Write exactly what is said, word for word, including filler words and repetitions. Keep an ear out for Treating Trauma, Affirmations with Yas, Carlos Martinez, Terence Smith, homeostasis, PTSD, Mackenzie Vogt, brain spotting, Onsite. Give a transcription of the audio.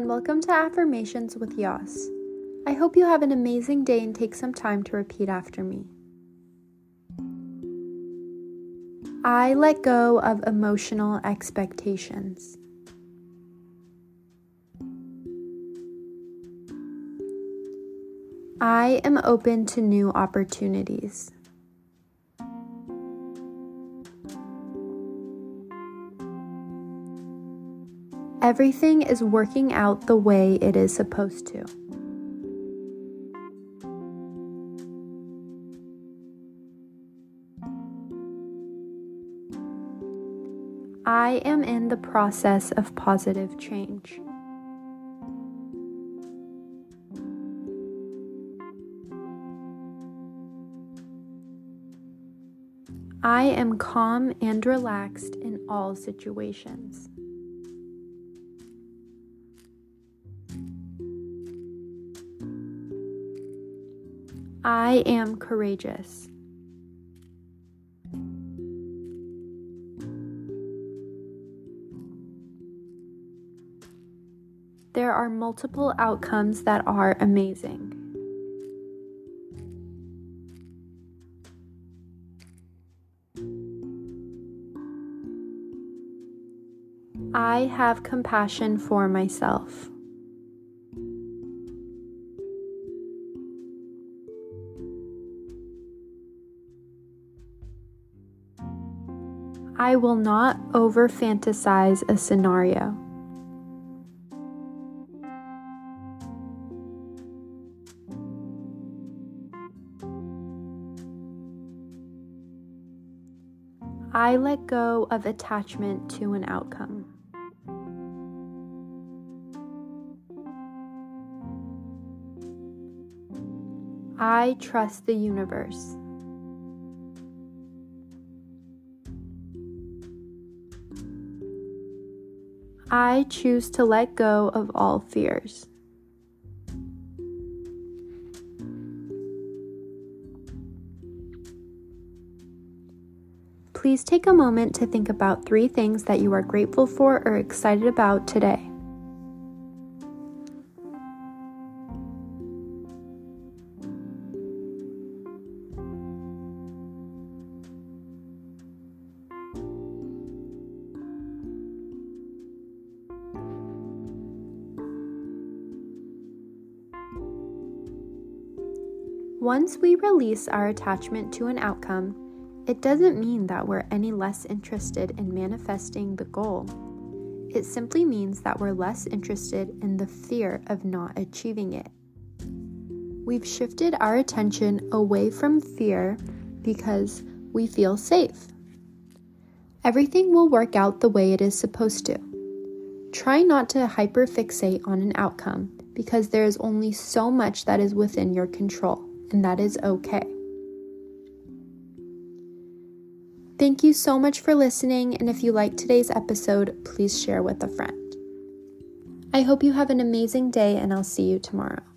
and welcome to Affirmations with Yas. I hope you have an amazing day and take some time to repeat after me. I let go of emotional expectations. I am open to new opportunities. Everything is working out the way it is supposed to. I am in the process of positive change. I am calm and relaxed in all situations. I am courageous. There are multiple outcomes that are amazing. I have compassion for myself. I will not over-fantasize a scenario. I let go of attachment to an outcome. I trust the universe. I choose to let go of all fears. Please take a moment to think about three things that you are grateful for or excited about today. Once we release our attachment to an outcome, it doesn't mean that we're any less interested in manifesting the goal. It simply means that we're less interested in the fear of not achieving it. We've shifted our attention away from fear because we feel safe. Everything will work out the way it is supposed to. Try not to hyperfixate on an outcome because there is only so much that is within your control. And that is okay. Thank you so much for listening, and if you liked today's episode, please share with a friend. I hope you have an amazing day, and I'll see you tomorrow.